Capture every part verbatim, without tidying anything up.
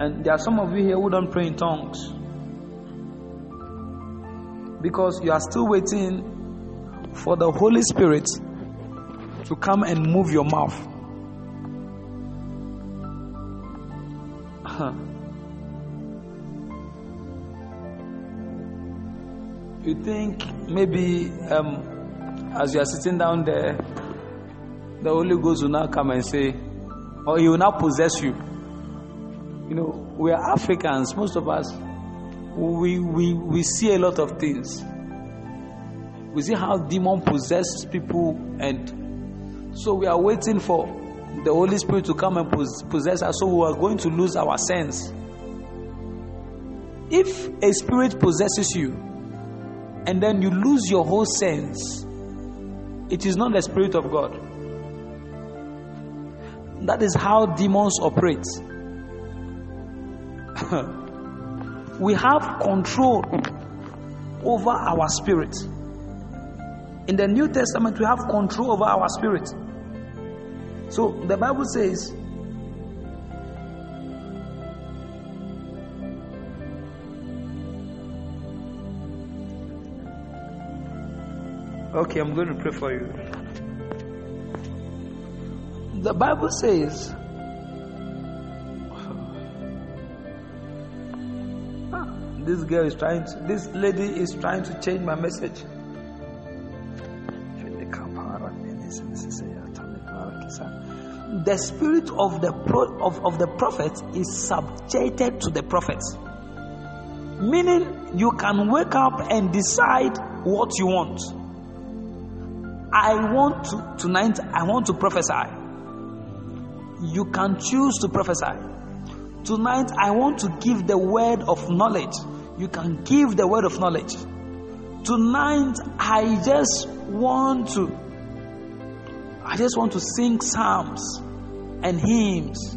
And there are some of you here who don't pray in tongues because you are still waiting for the Holy Spirit to come and move your mouth. You think maybe um, as you are sitting down there, the Holy Ghost will now come and say, or he will now possess you. You know, we are Africans, most of us, we we we see a lot of things. We see how demon possesses people, and so we are waiting for the Holy Spirit to come and possess us, so we are going to lose our sense. If a spirit possesses you, and then you lose your whole sense, it is not the Spirit of God. That is how demons operate. We have control over our spirit. In the New Testament, we have control over our spirit. So the Bible says, okay, I'm going to pray for you. The Bible says, this girl is trying to, this lady is trying to change my message. The spirit of the pro, of, of the prophet is subjected to the prophet. Meaning you can wake up and decide what you want. I want to, tonight I want to prophesy. You can choose to prophesy. Tonight, I want to give the word of knowledge. You can give the word of knowledge. Tonight, I just want to, I just want to sing psalms and hymns.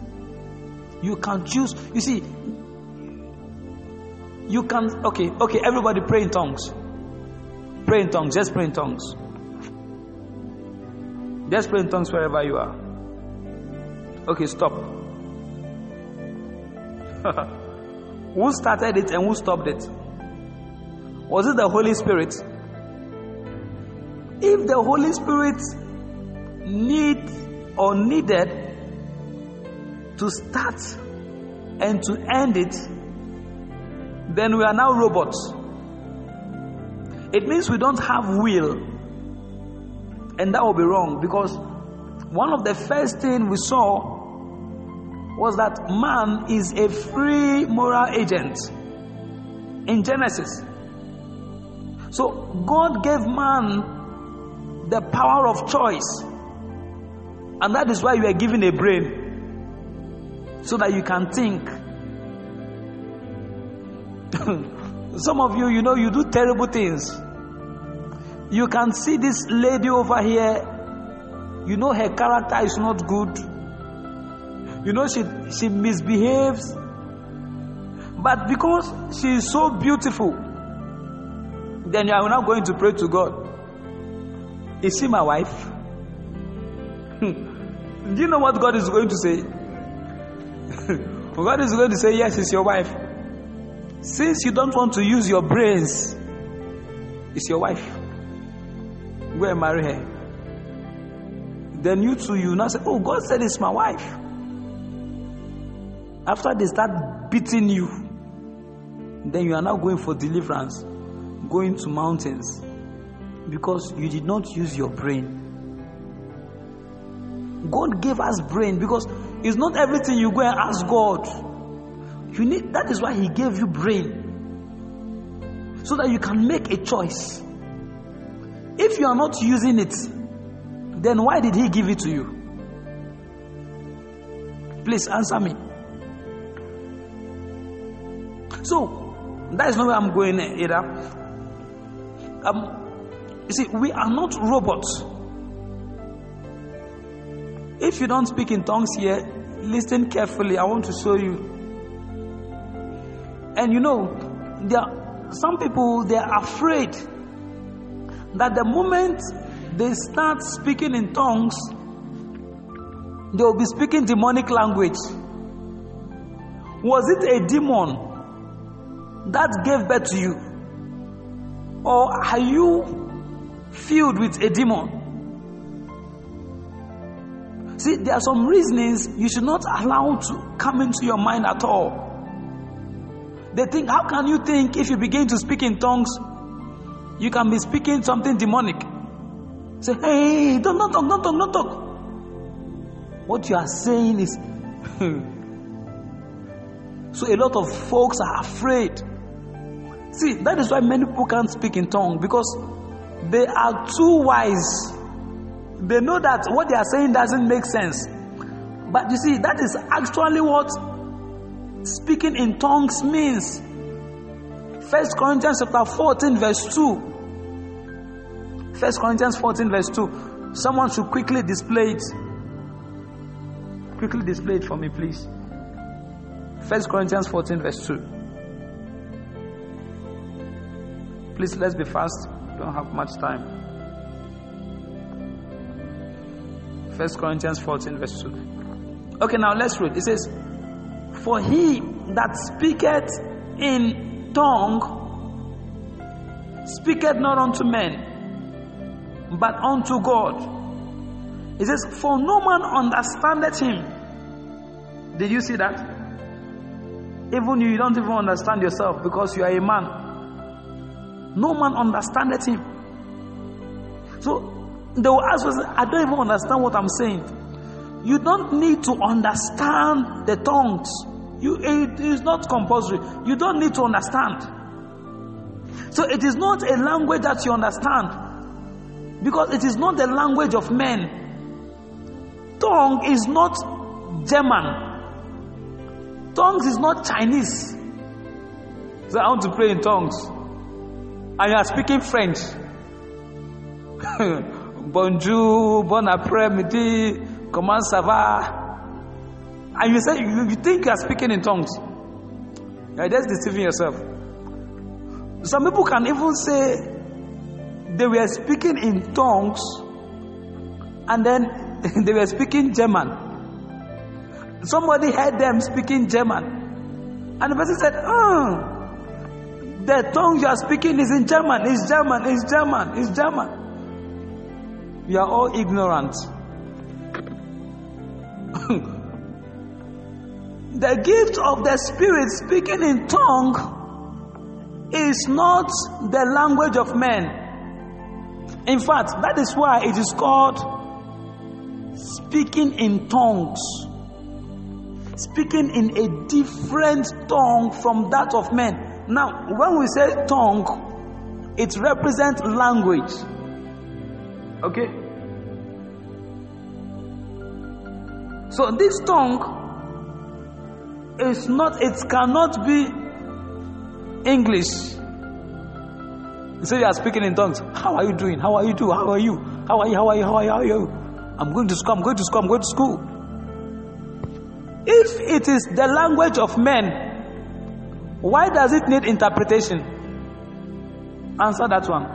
You can choose. You see, you can, okay, okay, everybody pray in tongues. Pray in tongues, just pray in tongues. Just pray in tongues wherever you are. Okay, stop. Who started it and who stopped it? Was it the Holy Spirit? If the Holy Spirit need or needed to start and to end it, then we are now robots. It means we don't have will, and that will be wrong, because one of the first things we saw was that man is a free moral agent in Genesis. So God gave man the power of choice, and that is why you are given a brain, so that you can think. Some of you, you know, you do terrible things. You can see this lady over here, you know her character is not good. You know, she, she misbehaves. But because she is so beautiful, then you are not going to pray to God. Is she my wife? Do you know what God is going to say? God is going to say, yes, it's your wife. Since you don't want to use your brains, it's your wife. Go and marry her. Then you too, you now say, oh, God said it's my wife. After they start beating you, then you are now going for deliverance, going to mountains, because you did not use your brain. God gave us brain, because it's not everything you go and ask God. You need, that is why He gave you brain, so that you can make a choice. If you are not using it, then why did He give it to you? Please answer me. So, that is not where I'm going either. Um, you see, we are not robots. If you don't speak in tongues here, listen carefully. I want to show you. And you know, there are some people, they are afraid that the moment they start speaking in tongues, they will be speaking demonic language. Was it a demon that gave birth to you? Or are you filled with a demon? See, there are some reasonings you should not allow to come into your mind at all. They think, how can you think if you begin to speak in tongues, you can be speaking something demonic? Say, hey, don't, don't talk, don't talk, don't talk. What you are saying is... So a lot of folks are afraid. See, that is why many people can't speak in tongues, because they are too wise. They know that what they are saying doesn't make sense. But you see, that is actually what speaking in tongues means. First Corinthians chapter fourteen verse two. First Corinthians fourteen verse two. Someone should quickly display it. Quickly display it for me, please. First Corinthians fourteen verse two. Please, let's be fast. Don't have much time. First Corinthians fourteen verse two. Okay, now let's read. It says, for he that speaketh in tongue speaketh not unto men, but unto God. It says, for no man understandeth him. Did you see that? Even you don't even understand yourself, because you are a man. No man understandeth him. So they will ask us, I don't even understand what I'm saying. You don't need to understand the tongues. You, it is not compulsory. You don't need to understand. So it is not a language that you understand, because it is not the language of men. Tongue is not German. Tongues is not Chinese. So I want to pray in tongues, and you are speaking French. Bonjour, bon après-midi. Comment ça va? And you say you, you think you are speaking in tongues. You are just deceiving yourself. Some people can even say they were speaking in tongues, and then they were speaking German. Somebody heard them speaking German, and the person said, oh, the tongue you are speaking is in German, it's German, it's German, it's German. You are all ignorant. The gift of the Spirit speaking in tongue is not the language of men. In fact, that is why it is called speaking in tongues. Speaking in a different tongue from that of men. Now, when we say tongue, it represents language. Okay? So this tongue is not, it cannot be English. So you are speaking in tongues. How are you doing? How are you doing? How are you? How are you? How are you? How are you? How are you? I'm going to school. I'm going to school. I'm going to school. If it is the language of men, why does it need interpretation? Answer that one.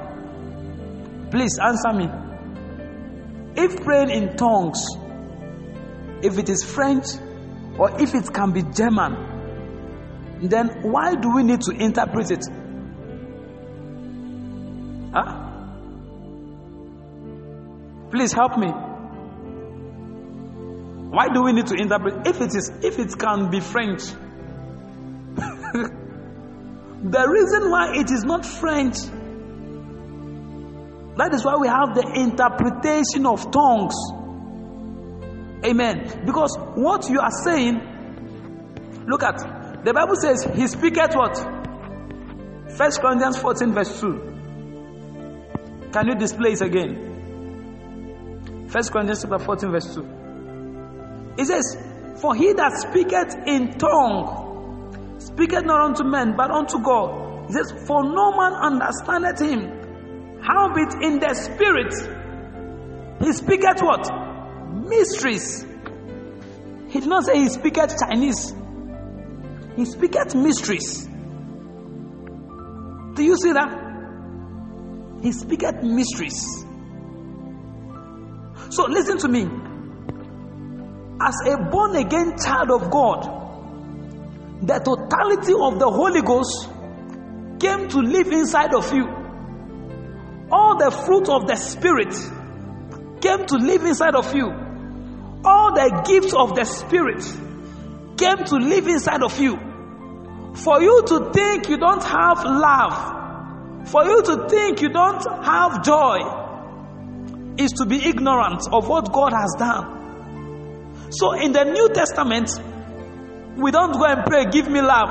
Please answer me. If praying in tongues, if it is French, or if it can be German, then why do we need to interpret it? Huh? Please help me. Why do we need to interpret if it is if it can be French? The reason why it is not French, that is why we have the interpretation of tongues. Amen. Because what you are saying, look at, the Bible says, he speaketh what? First Corinthians fourteen verse two. Can you display it again? First Corinthians chapter fourteen verse two. It says, for he that speaketh in tongue speaketh not unto men, but unto God. It says, for no man understandeth him. Howbeit in the spirit he speaketh what? Mysteries. He did not say he speaketh Chinese. He speaketh mysteries. Do you see that? He speaketh mysteries. So listen to me. As a born again child of God, the totality of the Holy Ghost came to live inside of you. All the fruit of the Spirit came to live inside of you. All the gifts of the Spirit came to live inside of you. For you to think you don't have love, for you to think you don't have joy, is to be ignorant of what God has done. So in the New Testament, we don't go and pray, give me love,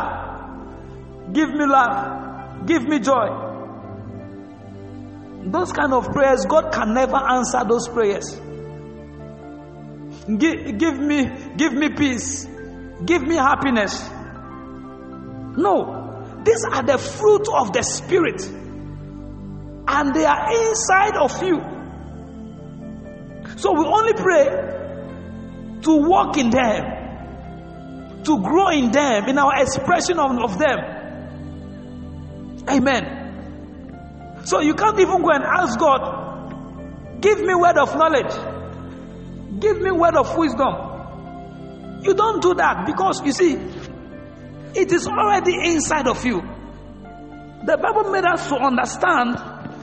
give me love, give me joy. Those kind of prayers, God can never answer those prayers. Give, give me, give me peace, give me happiness. No, these are the fruit of the Spirit, and they are inside of you. So we only pray to walk in them, to grow in them, in our expression of, of them. Amen. So you can't even go and ask God, give me word of knowledge, give me word of wisdom. You don't do that, because you see, it is already inside of you. The Bible made us to understand,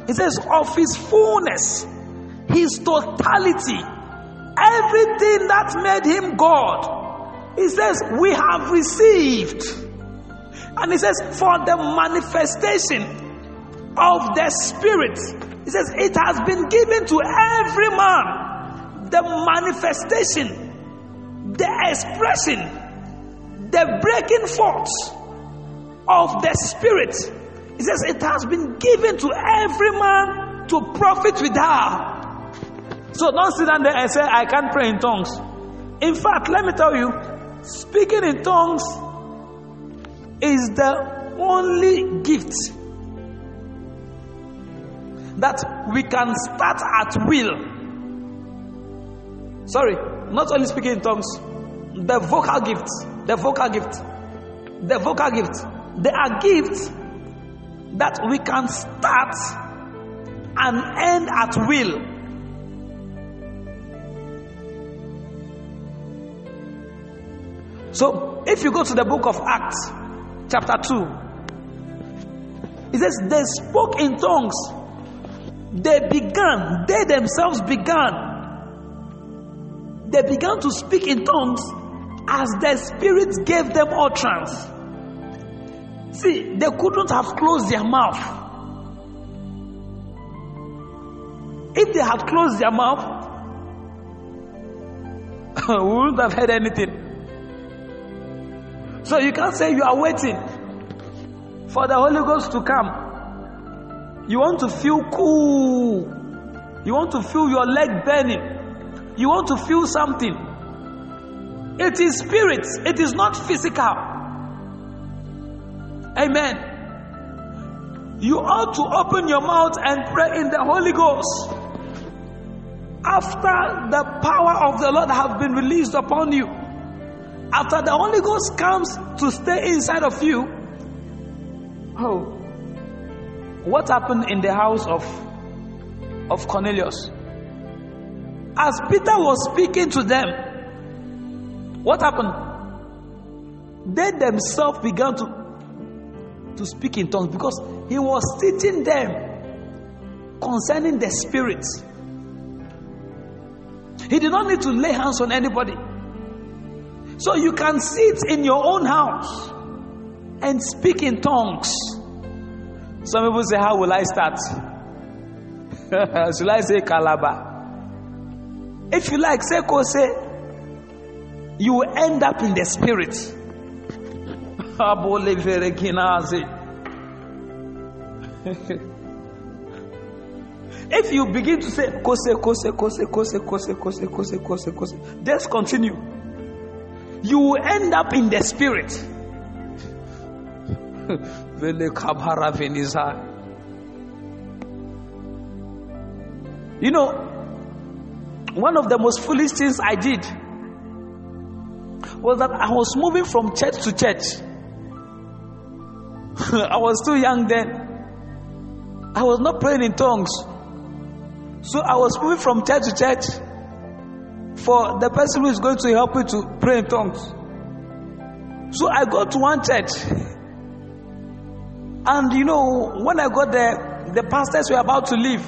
it says, of his fullness, his totality, everything that made him God. It says, we have received. And it says, for the manifestation of the Spirit. It says, it has been given to every man. The manifestation, the expression, the breaking forth of the Spirit. It says it has been given to every man to profit with her. So don't sit down there and say, I can't pray in tongues. In fact, let me tell you, speaking in tongues is the only gift that we can start at will. Sorry, not only speaking in tongues, the vocal gifts. The vocal gift. The vocal gift. They are gifts that we can start and end at will. So, if you go to the book of Acts, chapter two, it says, they spoke in tongues. They began, they themselves began. They began to speak in tongues as the Spirit gave them utterance. See, they couldn't have closed their mouth. If they had closed their mouth, we wouldn't have heard anything. So you can't say you are waiting for the Holy Ghost to come. You want to feel cool. You want to feel your leg burning. You want to feel something. It is spirit. It is not physical. Amen. You ought to open your mouth and pray in the Holy Ghost after the power of the Lord have been released upon you. After the Holy Ghost comes to stay inside of you. Oh, what happened in the house of, of Cornelius? As Peter was speaking to them, what happened? They themselves began to, to speak in tongues, because he was teaching them concerning the Spirit. He did not need to lay hands on anybody. So you can sit in your own house and speak in tongues. Some people say, how will I start? Should I say Kalaba? If you like, say Kose. You will end up in the Spirit. If you begin to say Kose, Kose, Kose, Kose, Kose, Kose, Kose, Kose, Kose, just continue. You will end up in the Spirit. You know, one of the most foolish things I did was that I was moving from church to church. I was too young then. I was not praying in tongues. So I was moving from church to church for the person who is going to help you to pray in tongues. So I got to one church, and you know, when I got there, the pastors were about to leave.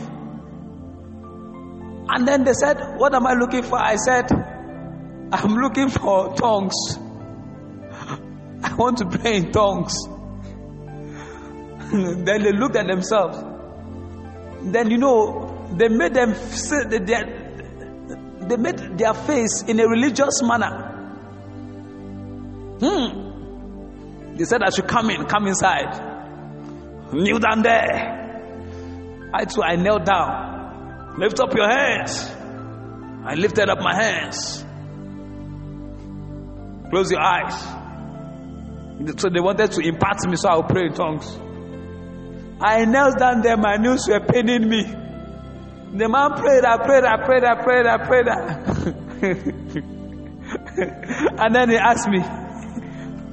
And then they said, what am I looking for? I said, I'm looking for tongues. I want to pray in tongues. Then they looked at themselves. Then you know, they made them they made their face in a religious manner. Hmm. They said I should come in, come inside. Kneel down there. I too I knelt down. Lift up your hands. I lifted up my hands. Close your eyes. So they wanted to impart me, so I would pray in tongues. I knelt down there, my knees were paining me. The man prayed, I prayed, I prayed, I prayed, I prayed. I... and then he asked me,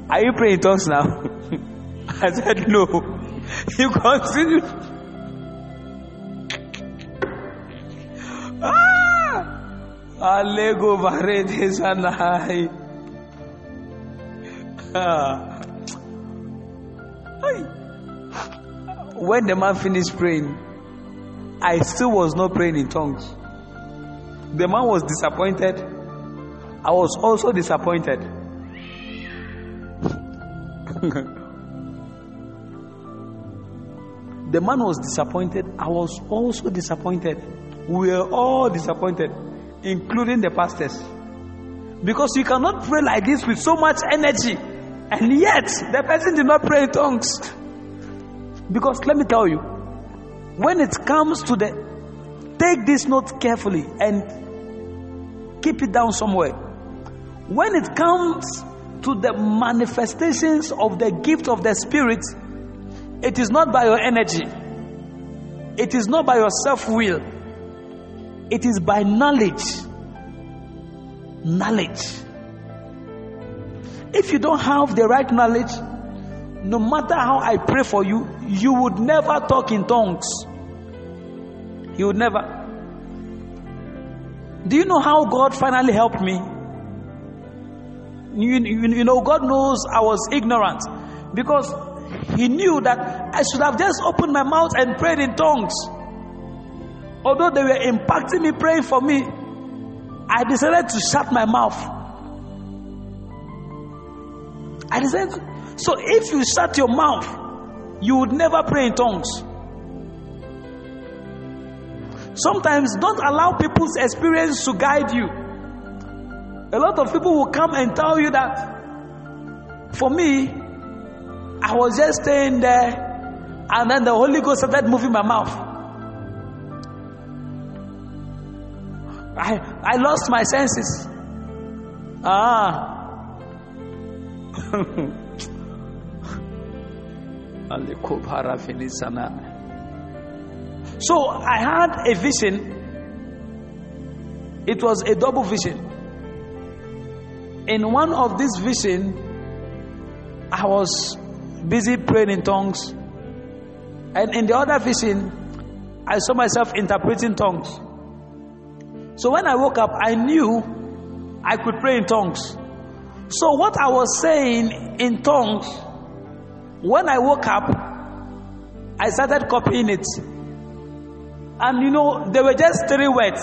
are you praying in tongues now? I said, no. He continued. Ah! Ah. When the man finished praying, I still was not praying in tongues. The man was disappointed. I was also disappointed. The man was disappointed. I was also disappointed. We were all disappointed, including the pastors. Because you cannot pray like this with so much energy. And yet, the person did not pray in tongues. Because let me tell you, when it comes to the... Take this note carefully and keep it down somewhere. When it comes to the manifestations of the gift of the Spirit, it is not by your energy. It is not by your self-will. It is by knowledge. Knowledge. If you don't have the right knowledge, no matter how I pray for you, you would never talk in tongues. You would never. Do you know how God finally helped me? You, you, you know, God knows I was ignorant, because He knew that I should have just opened my mouth and prayed in tongues. Although they were impacting me, praying for me, I decided to shut my mouth. I decided to, so if you shut your mouth, you would never pray in tongues. Sometimes don't allow people's experience to guide you. A lot of people will come and tell you that, for me, I was just staying there, and then the Holy Ghost started moving my mouth. I, I lost my senses. Ah. So I had a vision. It was a double vision. In one of this vision, I was busy praying in tongues. And in the other vision, I saw myself interpreting tongues. So when I woke up, I knew I could pray in tongues. So what I was saying in tongues, when I woke up, I started copying it. And you know, there were just three words.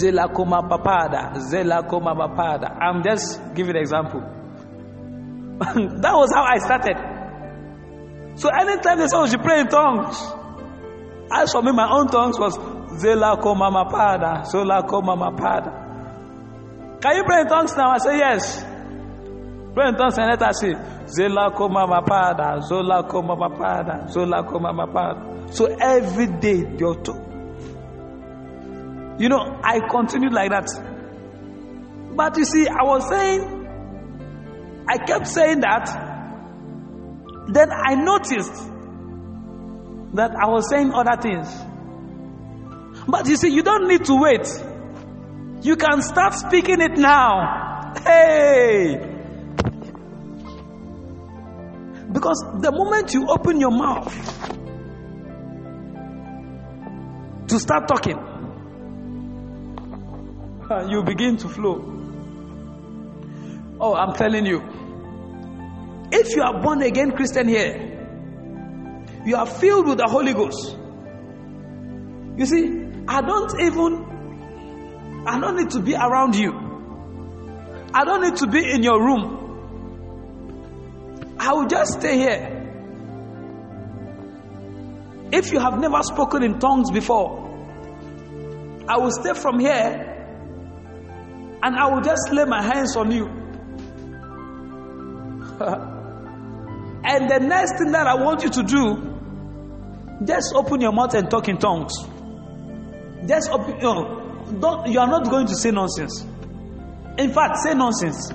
Zela koma papada, zela koma papada. I'm just giving an example. That was how I started. So anytime they said I should pray in tongues, as for me, my own tongues was Zela koma mapada, Zola koma mapada. Can you pray in tongues now? I say yes. Pray in tongues and let us see. Zela koma mapada, Zola koma mapada, Zola koma mapada. So every day your tongue. You know, I continued like that. But you see, I was saying, I kept saying that. Then I noticed that I was saying other things. But you see, you don't need to wait. You can start speaking it now. Hey! Because the moment you open your mouth to start talking, you begin to flow. Oh, I'm telling you, if you are born again Christian here, you are filled with the Holy Ghost. You see, I don't even, I don't need to be around you. I don't need to be in your room. I will just stay here. If you have never spoken in tongues before, I will stay from here and I will just lay my hands on you. And the next thing that I want you to do, just open your mouth and talk in tongues. Just open, you know, don't, you are not going to say nonsense. In fact, say nonsense.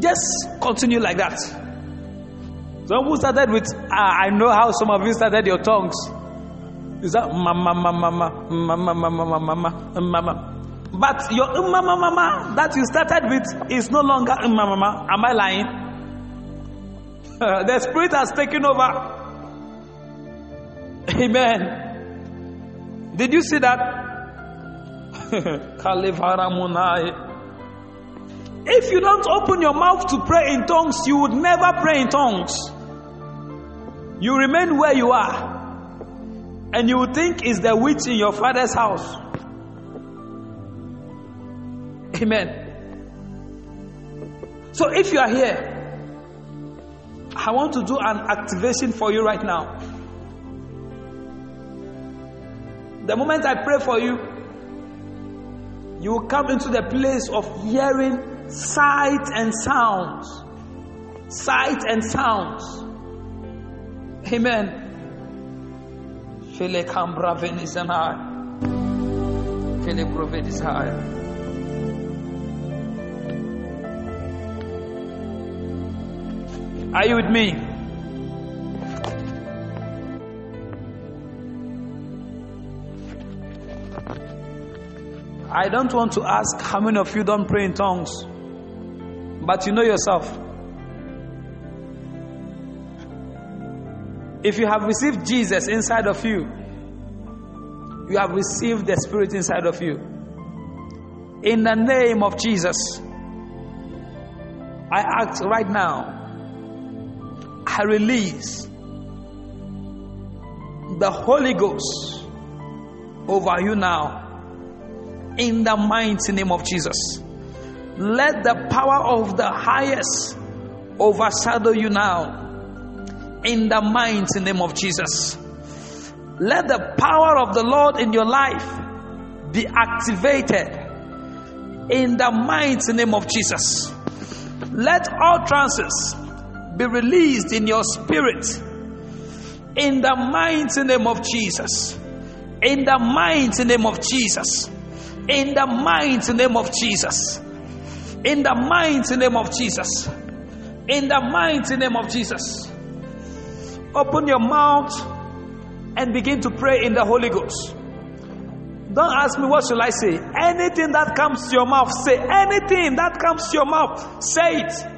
Just continue like that. Some who started with, ah, I know how some of you started your tongues. Is that mama, mama, mama, mama, mama, mama, mama. But your umma mama, mama that you started with is no longer umma mama. Am I lying? The Spirit has taken over. Amen. Did you see that? If you don't open your mouth to pray in tongues, you would never pray in tongues. You remain where you are, and you would think it's the witch in your father's house. Amen. So if you are here, I want to do an activation for you right now. The moment I pray for you, you will come into the place of hearing sight and sounds. Sight and sounds. Amen. Are you with me? I don't want to ask how many of you don't pray in tongues, but you know yourself. If you have received Jesus inside of you, you have received the Spirit inside of you. In the name of Jesus, I act right now. I release the Holy Ghost over you now in the mighty name of Jesus. Let the power of the highest overshadow you now in the mighty name of Jesus. Let the power of the Lord in your life be activated in the mighty name of Jesus. Let all trances be released in your spirit in the mighty name of Jesus. In the mighty name of Jesus. In the mighty name of Jesus. In the mighty name of Jesus. In the mighty name of Jesus. Open your mouth and begin to pray in the Holy Ghost. Don't ask me what shall I say. Anything that comes to your mouth, say anything that comes to your mouth, say it.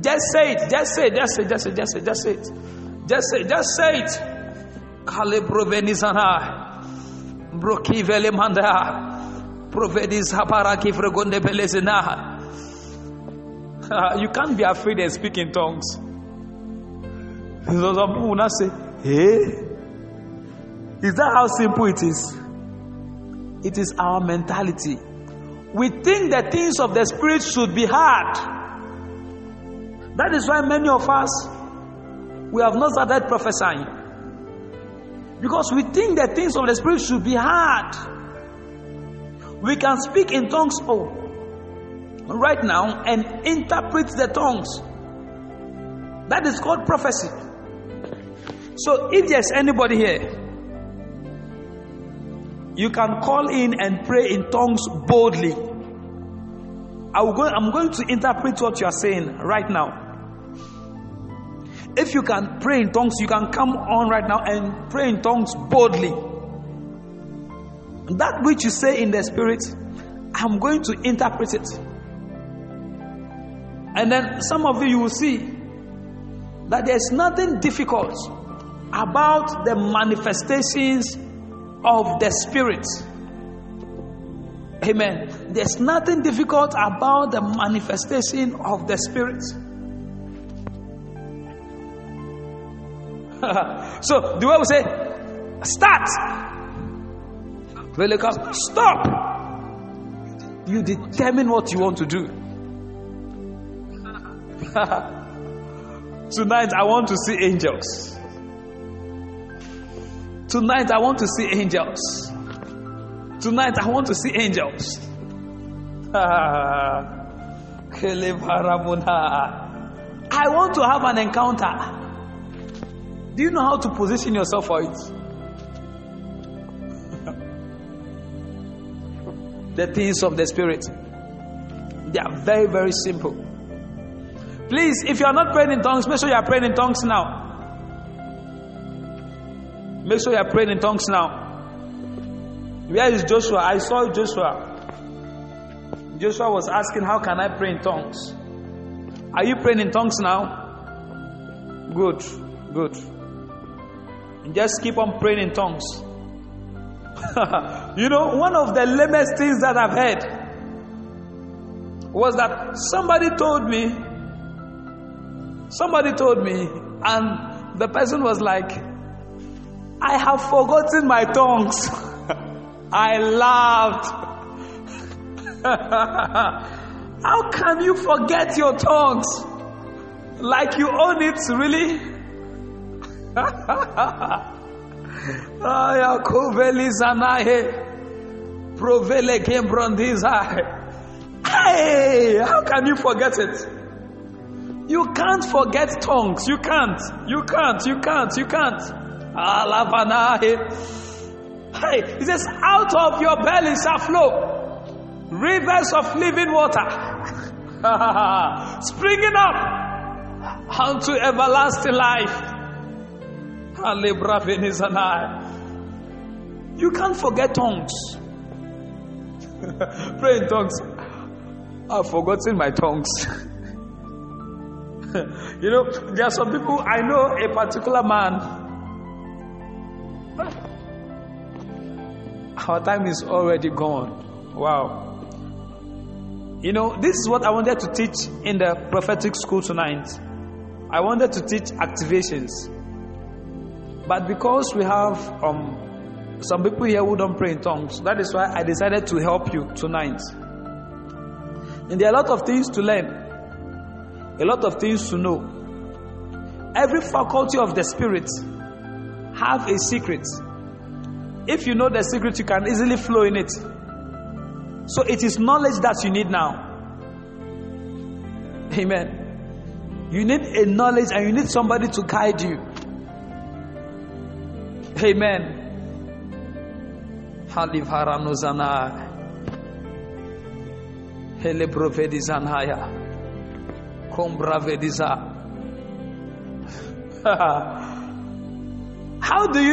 Just say it, just say it, just say it, just say it, just say it, just say it, just say it, just say it. Kalebrovenizana, Brokivele Manda, Provedis Haparaki Fregonde Belezina. You can't be afraid and speak in tongues. Those people will not say, hey. Is that how simple it is? It is our mentality. We think the things of the Spirit should be hard. That is why many of us, we have not started prophesying. Because we think the things of the Spirit should be hard. We can speak in tongues oh, right now and interpret the tongues. That is called prophecy. So if there's anybody here, you can call in and pray in tongues boldly. I will go, I'm going to interpret what you are saying right now. If you can pray in tongues, you can come on right now and pray in tongues boldly. That which you say in the Spirit, I'm going to interpret it. And then some of you, you will see that there's nothing difficult about the manifestations of the Spirit. Amen. There's nothing difficult about the manifestation of the Spirit. So the way we say, start. Really, stop. You determine what you want to do. Tonight I want to see angels. Tonight I want to see angels. Tonight I want to see angels. I want to have an encounter. Do you know how to position yourself for it? The things of the Spirit, they are very, very simple. Please, if you are not praying in tongues, make sure you are praying in tongues now. Make sure you are praying in tongues now. Where is Joshua? I saw Joshua. Joshua was asking, how can I pray in tongues? Are you praying in tongues now? Good, good. Just keep on praying in tongues. You know, one of the lamest things that I've heard was that somebody told me, somebody told me, and the person was like, I have forgotten my tongues. I laughed. How can you forget your tongues? Like you own it, really? Hey, how can you forget it? You can't forget tongues. You can't. You can't. You can't. You can't. Hey, it says, out of your belly shall flow rivers of living water, springing up unto everlasting life. You can't forget tongues. Pray in tongues. I've forgotten my tongues. You know, there are some people, I know a particular man. Our time is already gone. Wow. You know, this is what I wanted to teach in the prophetic school tonight. I wanted to teach activations. But because we have um, some people here who don't pray in tongues, that is why I decided to help you tonight. And there are a lot of things to learn, a lot of things to know. Every faculty of the Spirit have a secret. If you know the secret, you can easily flow in it. So it is knowledge that you need now. Amen. You need a knowledge and you need somebody to guide you. Amen. How do you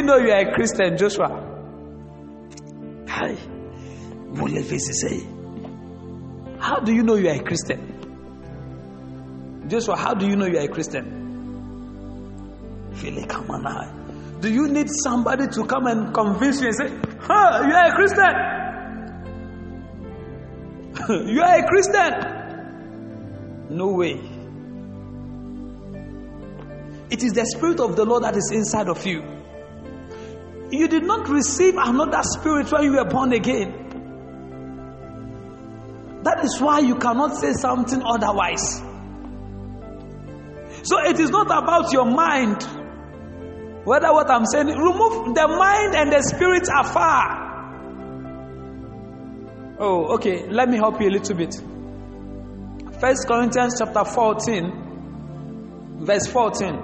know you are a Christian, Joshua? How do you know you are a Christian? Joshua, how do you know you are a Christian? Do you need somebody to come and convince you and say, huh, you are a Christian? You are a Christian? No way. It is the Spirit of the Lord that is inside of you. You did not receive another spirit when you were born again. That is why you cannot say something otherwise. So it is not about your mind. Whether what I'm saying, remove the mind and the spirit are far. Oh, okay. Let me help you a little bit. First Corinthians chapter fourteen, verse fourteen.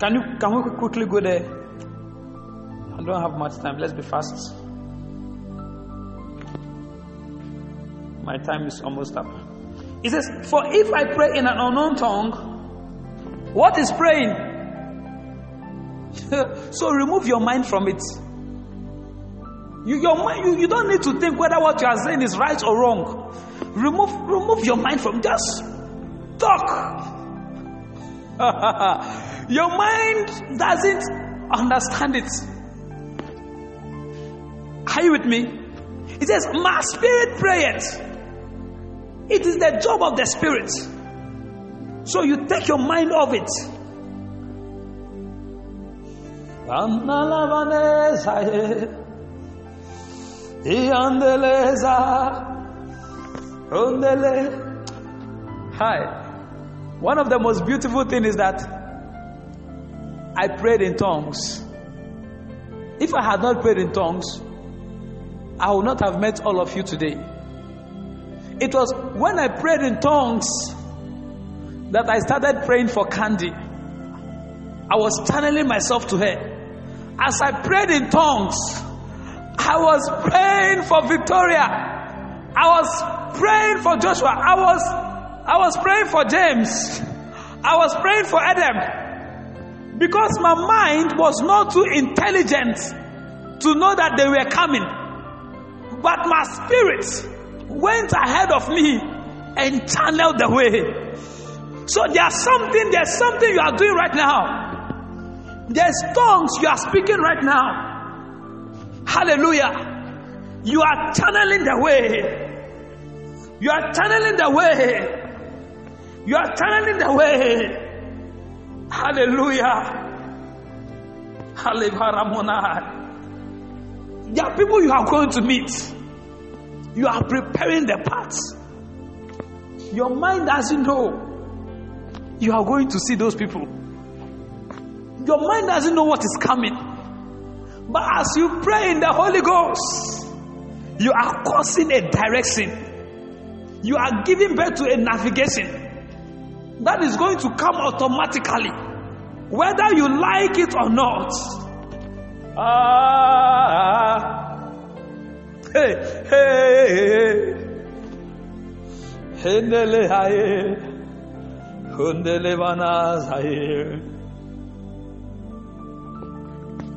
Can you can we quickly go there? I don't have much time. Let's be fast. My time is almost up. It says, for if I pray in an unknown tongue, what is praying? So remove your mind from it. You, your mind, you, you don't need to think whether what you are saying is right or wrong. Remove, remove your mind from just talk. Your mind doesn't understand it. Are you with me? It says, my spirit prayeth. It is the job of the spirit. So you take your mind off it. Hi. One of the most beautiful things is that I prayed in tongues. If I had not prayed in tongues, I would not have met all of you today. It was when I prayed in tongues that I started praying for Candy. I was channeling myself to her. As I prayed in tongues, I was praying for Victoria. I was praying for Joshua. I was, I was praying for James. I was praying for Adam. Because my mind was not too intelligent to know that they were coming. But my spirit went ahead of me and channeled the way. So there's something, there's something you are doing right now. There's tongues you are speaking right now. Hallelujah. You are channeling the way. You are channeling the way. You are channeling the way. Hallelujah. Hallelujah. There are people you are going to meet. You are preparing the path. Your mind doesn't know you are going to see those people. Your mind doesn't know what is coming. But as you pray in the Holy Ghost, you are causing a direction. You are giving birth to a navigation that is going to come automatically, whether you like it or not. Ah, hey, hey, hey.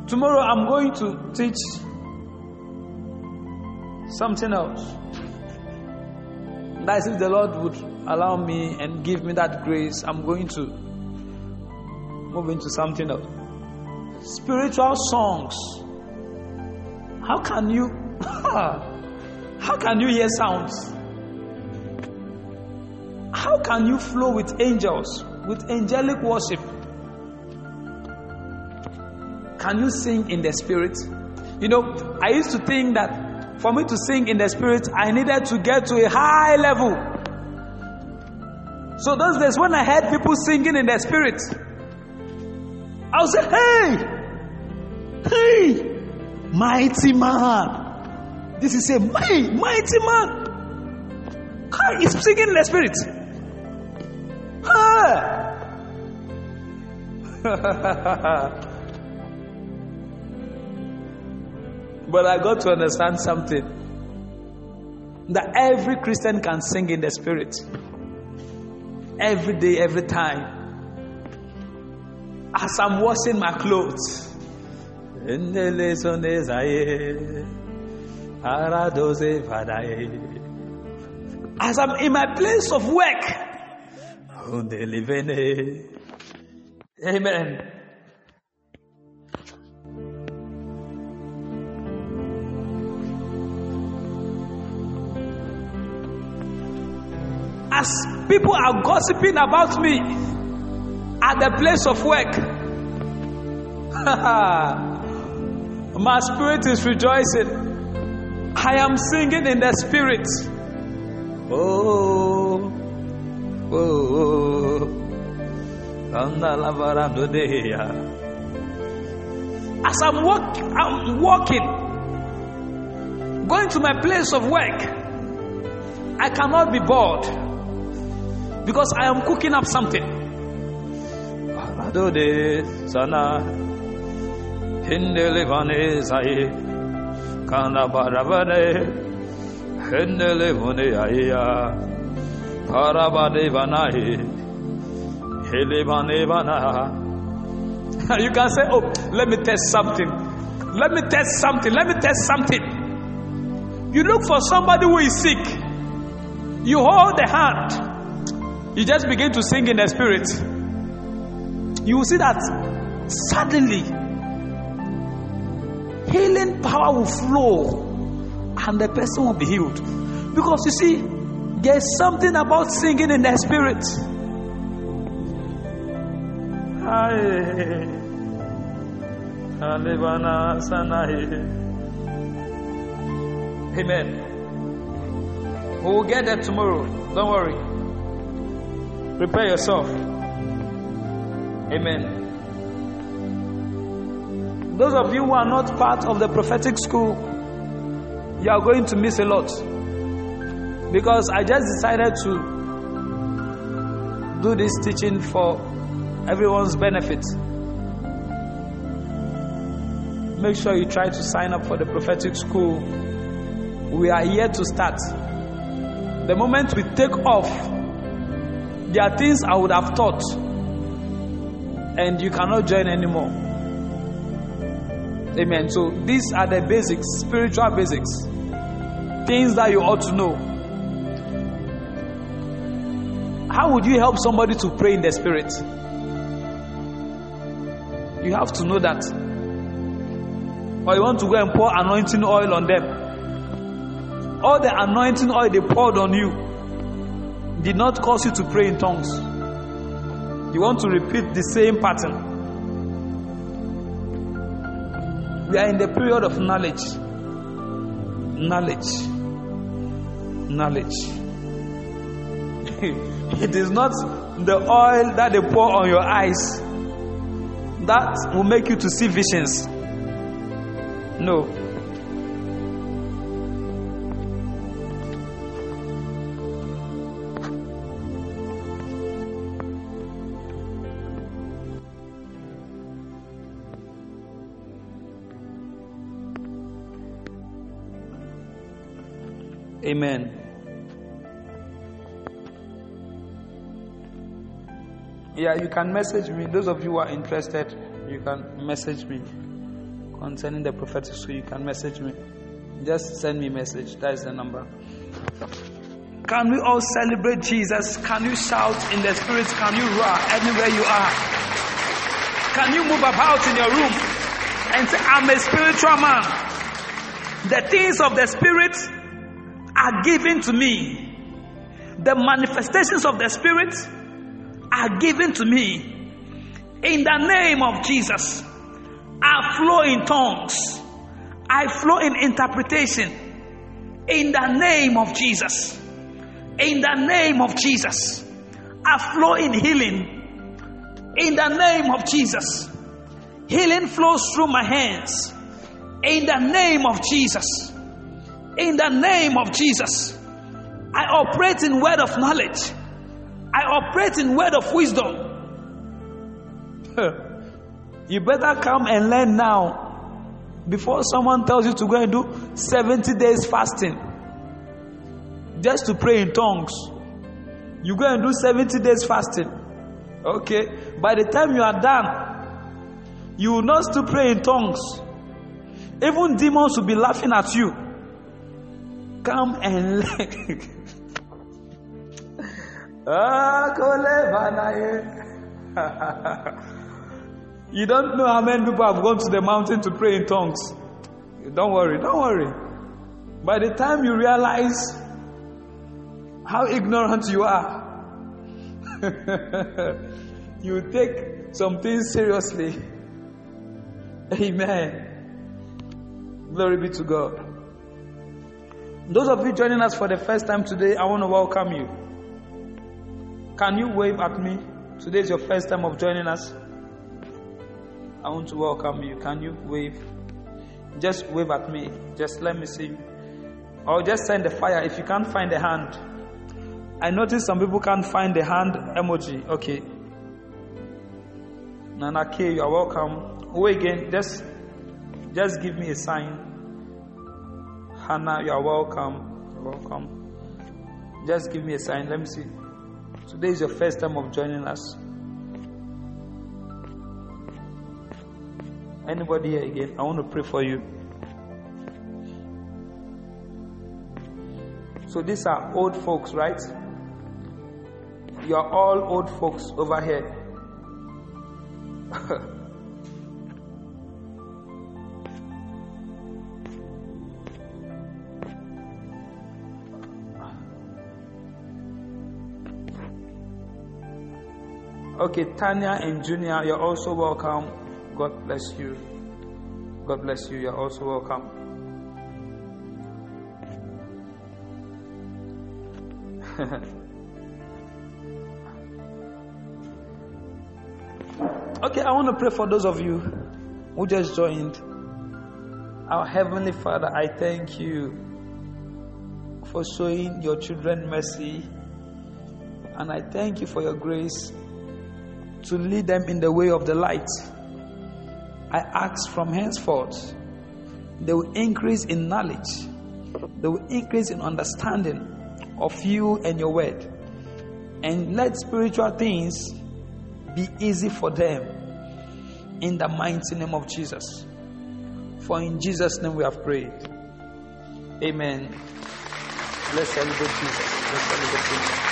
Tomorrow I'm going to teach something else. That's if the Lord would allow me and give me that grace, I'm going to move into something else. Spiritual songs. How can you how can you hear sounds? How can you flow with angels, with angelic worship? Can you sing in the spirit? You know, I used to think that for me to sing in the spirit, I needed to get to a high level. So those days when I heard people singing in the spirit, I would say, hey, hey, mighty man. This is a hey, mighty man. God is singing in the spirit. Ha! But I got to understand something. That every Christian can sing in the spirit. Every day, every time. As I'm washing my clothes. As I'm in my place of work. Amen. As people are gossiping about me at the place of work, my spirit is rejoicing. I am singing in the spirit. Oh, oh, as I'm, walk, I'm walking, going to my place of work, I cannot be bored. Because I am cooking up something. You can say, oh, let me test something. Let me test something. Let me test something. You look for somebody who is sick. You hold the hand. You just begin to sing in the spirit. You will see that suddenly healing power will flow. and the person will be healed. Because you see, there's something about singing in the spirit. Amen. We'll get there tomorrow. Don't worry. Prepare yourself. Amen. Those of you who are not part of the prophetic school, you are going to miss a lot. Because I just decided to do this teaching for everyone's benefit. Make sure you try to sign up for the prophetic school. We are here to start. The moment we take off, there are things I would have taught, and you cannot join anymore. Amen. So these are the basics, spiritual basics, things that you ought to know. How would you help somebody to pray in the spirit? You have to know that. Or you want to go and pour anointing oil on them. All the anointing oil they poured on you did not cause you to pray in tongues. You want to repeat the same pattern. We are in the period of knowledge. Knowledge. Knowledge. It is not the oil that they pour on your eyes that will make you to see visions. No. Amen. Yeah, you can message me. Those of you who are interested, you can message me. Concerning the prophetic school, you can message me. Just send me a message. That is the number. Can we all celebrate Jesus? Can you shout in the spirit? Can you roar anywhere you are? Can you move about in your room and say, I'm a spiritual man? The things of the spirit are given to me. The manifestations of the Spirit are given to me. In the name of Jesus, I flow in tongues. I flow in interpretation. In the name of Jesus. In the name of Jesus. I flow in healing. In the name of Jesus. Healing flows through my hands. In the name of Jesus. In the name of Jesus, I operate in word of knowledge. I operate in word of wisdom. You better come and learn now before someone tells you to go and do seventy days fasting just to pray in tongues. You go and do seventy days fasting. Okay, by the time you are done, you will not still pray in tongues. Even demons will be laughing at you. Come and learn. You don't know how many people have gone to the mountain to pray in tongues. Don't worry, don't worry. By the time you realize how ignorant you are, you take some things seriously. Amen. Glory be to God. Those of you joining us for the first time today, I want to welcome you. Can you wave at me? Today is your first time of joining us. I want to welcome you. Can you wave? Just wave at me. Just let me see. Or just send a fire if you can't find a hand. I noticed some people can't find the hand emoji. Okay. Nana K, you are welcome. Oh, again, just, just give me a sign. Hannah, you are welcome. You're welcome. Just give me a sign. Let me see. Today is your first time of joining us. Anybody here again? I want to pray for you. So these are old folks, right? You are all old folks over here. Okay, Tanya and Junior, you're also welcome. God bless you. God bless you. You're also welcome. Okay, I want to pray for those of you who just joined. Our Heavenly Father, I thank you for showing your children mercy, and I thank you for your grace to lead them in the way of the light. I ask from henceforth they will increase in knowledge, they will increase in understanding of you and your word, and let spiritual things be easy for them in the mighty name of Jesus. For in Jesus' name we have prayed. Amen. Let's celebrate Jesus. Let's celebrate Jesus.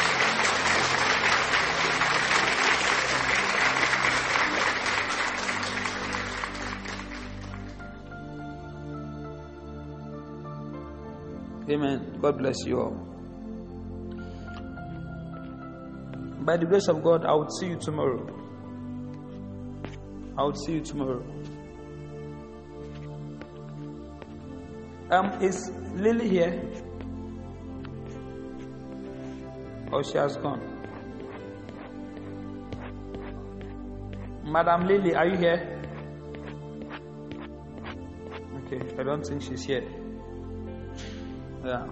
Amen. God bless you all. By the grace of God, I will see you tomorrow. I will see you tomorrow. Um, is Lily here? Oh, she has gone. Madam Lily, are you here? Okay, I don't think she's here. Yeah.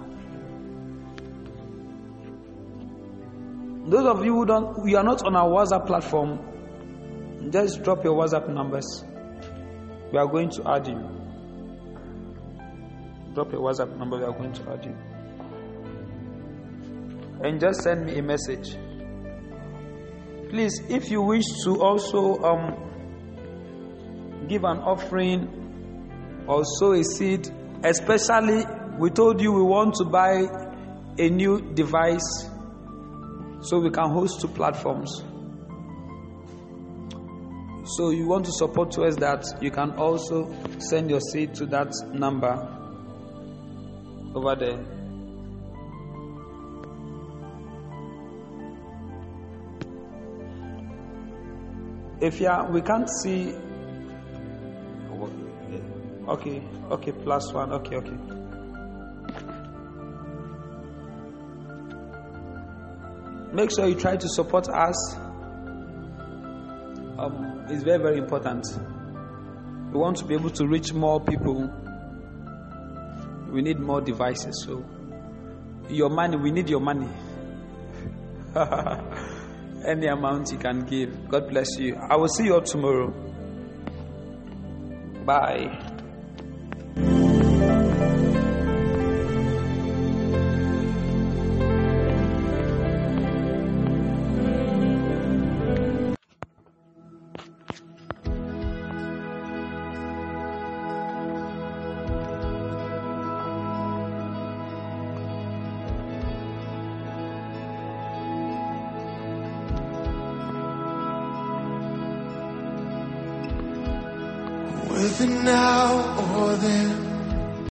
Those of you who don't, who are not on our WhatsApp platform, just drop your WhatsApp numbers. We are going to add you. Drop your WhatsApp number. We are going to add you. And just send me a message. Please, if you wish to also um, give an offering or sow a seed, especially we told you we want to buy a new device so we can host two platforms. So you want to support us that you can also send your seed to that number over there. If you are, we can't see. Okay, okay, plus one. Okay, okay. Make sure you try to support us. Um, it's very, very important. We want to be able to reach more people. We need more devices. So, your money, we need your money. Any amount you can give. God bless you. I will see you all tomorrow. Bye. Now or then,